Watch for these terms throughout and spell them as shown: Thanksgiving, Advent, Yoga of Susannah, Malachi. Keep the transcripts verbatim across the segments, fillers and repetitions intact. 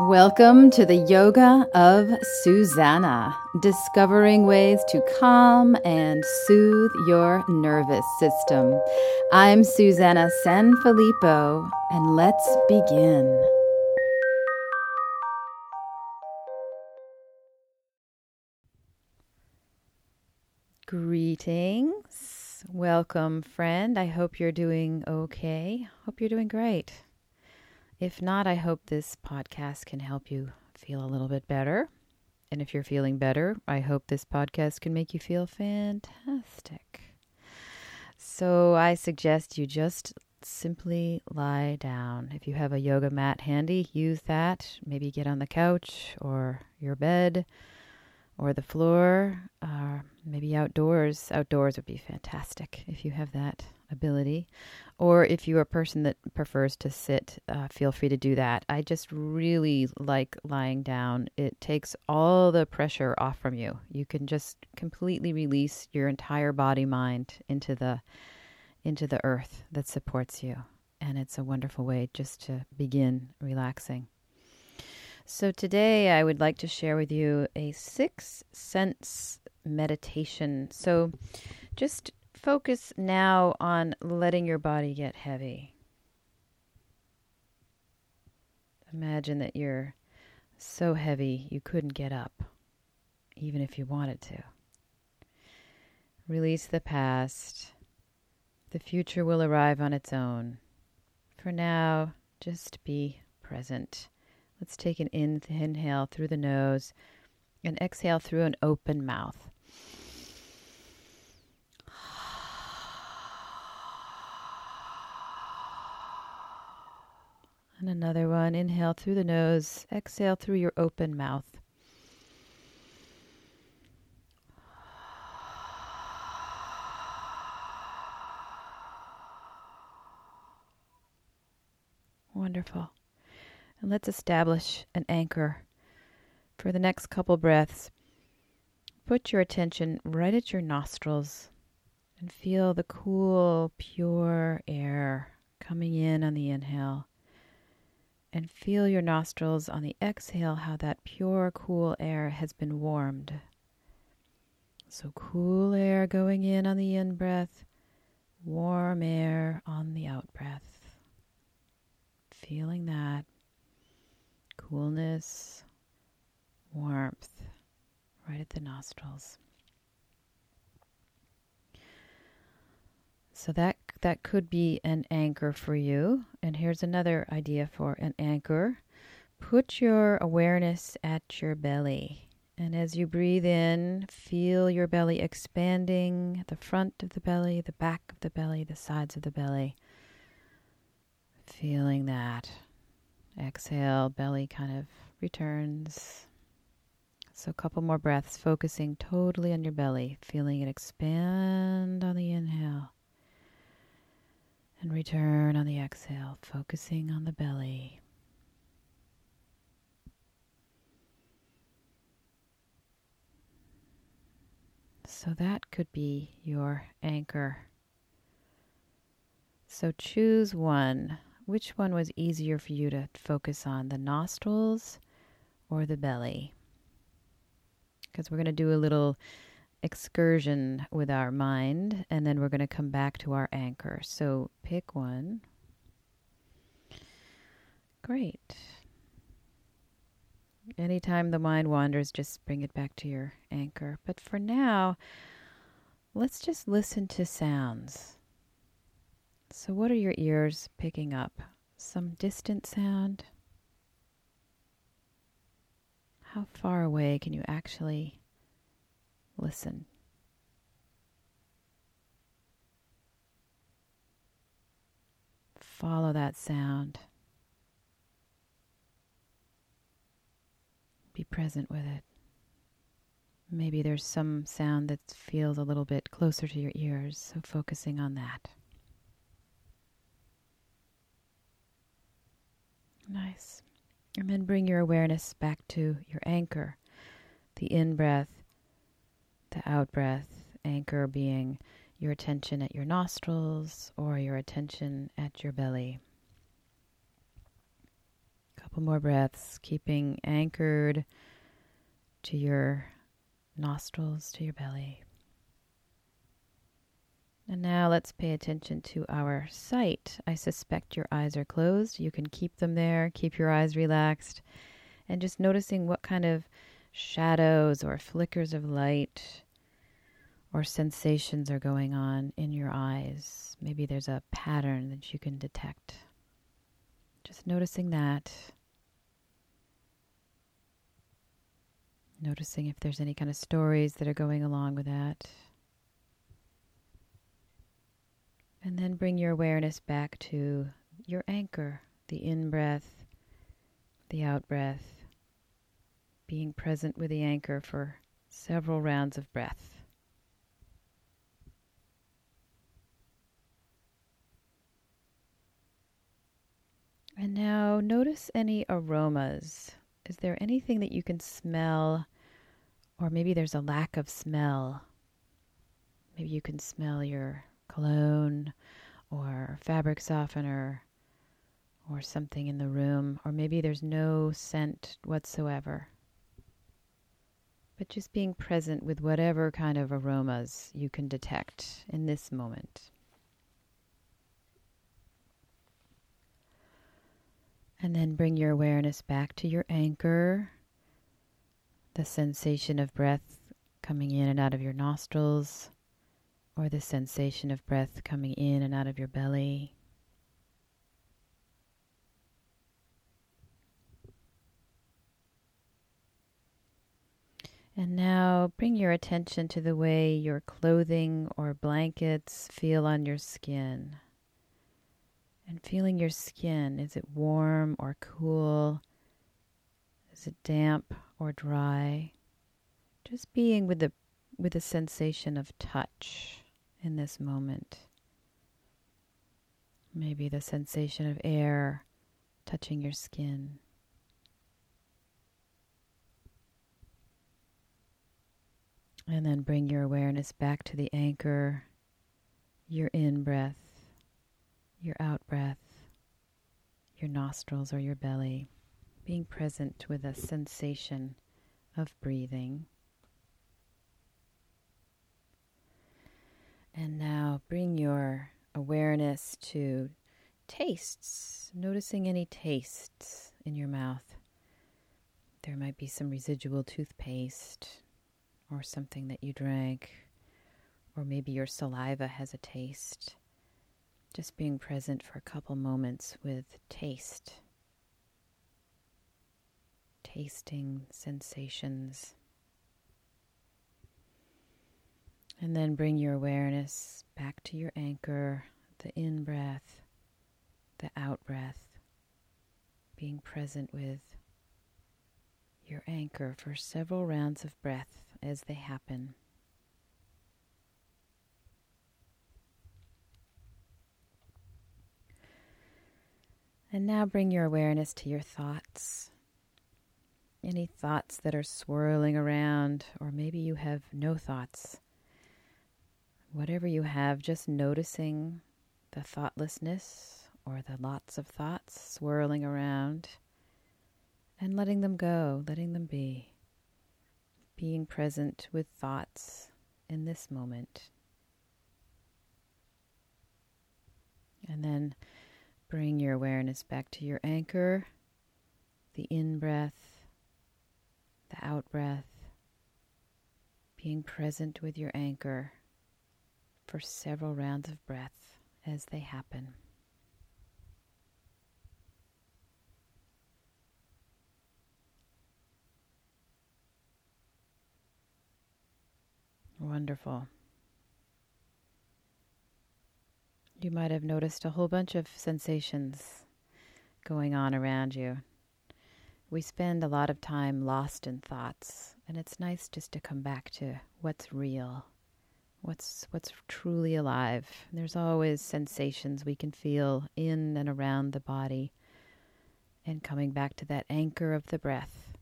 Welcome to the Yoga of Susannah, discovering ways to calm and soothe your nervous system. I'm Susannah Sanfilippo, and let's begin. Greetings. Welcome, friend. I hope you're doing okay. Hope you're doing great. If not, I hope this podcast can help you feel a little bit better. And if you're feeling better, I hope this podcast can make you feel fantastic. So I suggest you just simply lie down. If you have a yoga mat handy, use that. Maybe get on the couch or your bed or the floor, or maybe outdoors. Outdoors would be fantastic if you have that ability. Or if you're a person that prefers to sit, uh, feel free to do that. I just really like lying down. It takes all the pressure off from you. You can just completely release your entire body, mind into the into the earth that supports you. And it's a wonderful way just to begin relaxing. So today I would like to share with you a sixth sense meditation. So just focus now on letting your body get heavy. Imagine that you're so heavy you couldn't get up, even if you wanted to. Release the past. The future will arrive on its own. For now, just be present. Let's take an inhale through the nose and exhale through an open mouth. And another one. Inhale through the nose. Exhale through your open mouth. Wonderful. And let's establish an anchor for the next couple breaths. Put your attention right at your nostrils and feel the cool, pure air coming in on the inhale. And feel your nostrils on the exhale, how that pure, cool air has been warmed. So cool air going in on the in-breath, warm air on the out-breath. Feeling that coolness, warmth, right at the nostrils. So that that could be an anchor for you. And here's another idea for an anchor. Put your awareness at your belly. And as you breathe in, feel your belly expanding, the front of the belly, the back of the belly, the sides of the belly. Feeling that. Exhale, belly kind of returns. So a couple more breaths, focusing totally on your belly, feeling it expand on the inhale. And return on the exhale, focusing on the belly. So that could be your anchor. So choose one. Which one was easier for you to focus on, the nostrils or the belly? Because we're going to do a little excursion with our mind, and then we're going to come back to our anchor. So pick one. Great. Anytime the mind wanders, just bring it back to your anchor. But for now, let's just listen to sounds. So what are your ears picking up? Some distant sound? How far away can you actually listen? Follow that sound. Be present with it. Maybe there's some sound that feels a little bit closer to your ears, so focusing on that. Nice. And then bring your awareness back to your anchor, the in-breath, the out-breath, anchor being your attention at your nostrils or your attention at your belly. A couple couple more breaths, keeping anchored to your nostrils, to your belly. And now let's pay attention to our sight. I suspect your eyes are closed. You can keep them there, keep your eyes relaxed, and just noticing what kind of shadows or flickers of light or sensations are going on in your eyes. Maybe there's a pattern that you can detect. Just noticing that. Noticing if there's any kind of stories that are going along with that. And then bring your awareness back to your anchor, the in-breath, the out-breath, being present with the anchor for several rounds of breath. And now notice any aromas. Is there anything that you can smell, or maybe there's a lack of smell? Maybe you can smell your cologne or fabric softener or something in the room, or maybe there's no scent whatsoever. But just being present with whatever kind of aromas you can detect in this moment. And then bring your awareness back to your anchor, the sensation of breath coming in and out of your nostrils, or the sensation of breath coming in and out of your belly. And now bring your attention to the way your clothing or blankets feel on your skin. And feeling your skin, is it warm or cool? Is it damp or dry? Just being with the with the sensation of touch in this moment. Maybe the sensation of air touching your skin. And then bring your awareness back to the anchor, your in-breath, your out-breath, your nostrils or your belly, being present with a sensation of breathing. And now bring your awareness to tastes, noticing any tastes in your mouth. There might be some residual toothpaste, or something that you drank, or maybe your saliva has a taste. Just being present for a couple moments with taste, tasting sensations. And then bring your awareness back to your anchor, the in-breath, the out-breath, being present with your anchor for several rounds of breath as they happen. And now bring your awareness to your thoughts. Any thoughts that are swirling around, or maybe you have no thoughts. Whatever you have, just noticing the thoughtlessness or the lots of thoughts swirling around and letting them go, letting them be. Being present with thoughts in this moment. And then bring your awareness back to your anchor, the in-breath, the out-breath, being present with your anchor for several rounds of breath as they happen. Wonderful. You might have noticed a whole bunch of sensations going on around you. We spend a lot of time lost in thoughts, and it's nice just to come back to what's real, what's what's truly alive. And there's always sensations we can feel in and around the body, and coming back to that anchor of the breath.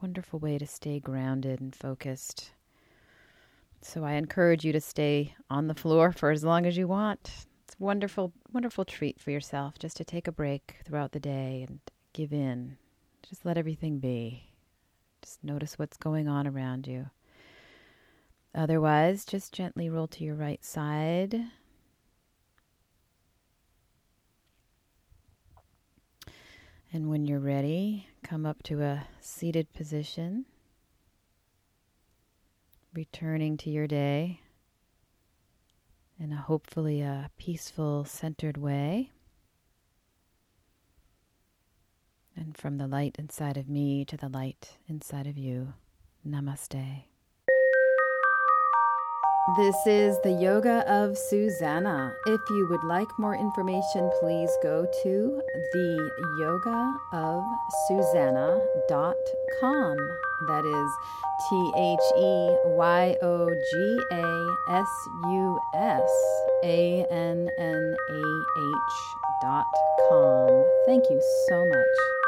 Wonderful way to stay grounded and focused. So I encourage you to stay on the floor for as long as you want. It's a wonderful, wonderful treat for yourself just to take a break throughout the day and give in Just let everything be. Just notice what's going on around you. Otherwise, just gently roll to your right side. And when you're ready, come up to a seated position, returning to your day in a hopefully a peaceful, centered way. And from the light inside of me to the light inside of you, namaste. This is the Yoga of Susannah. If you would like more information, please go to the yoga of susannah dot com. That is T H E Y O G A S U S A N N A H dot com. Thank you so much.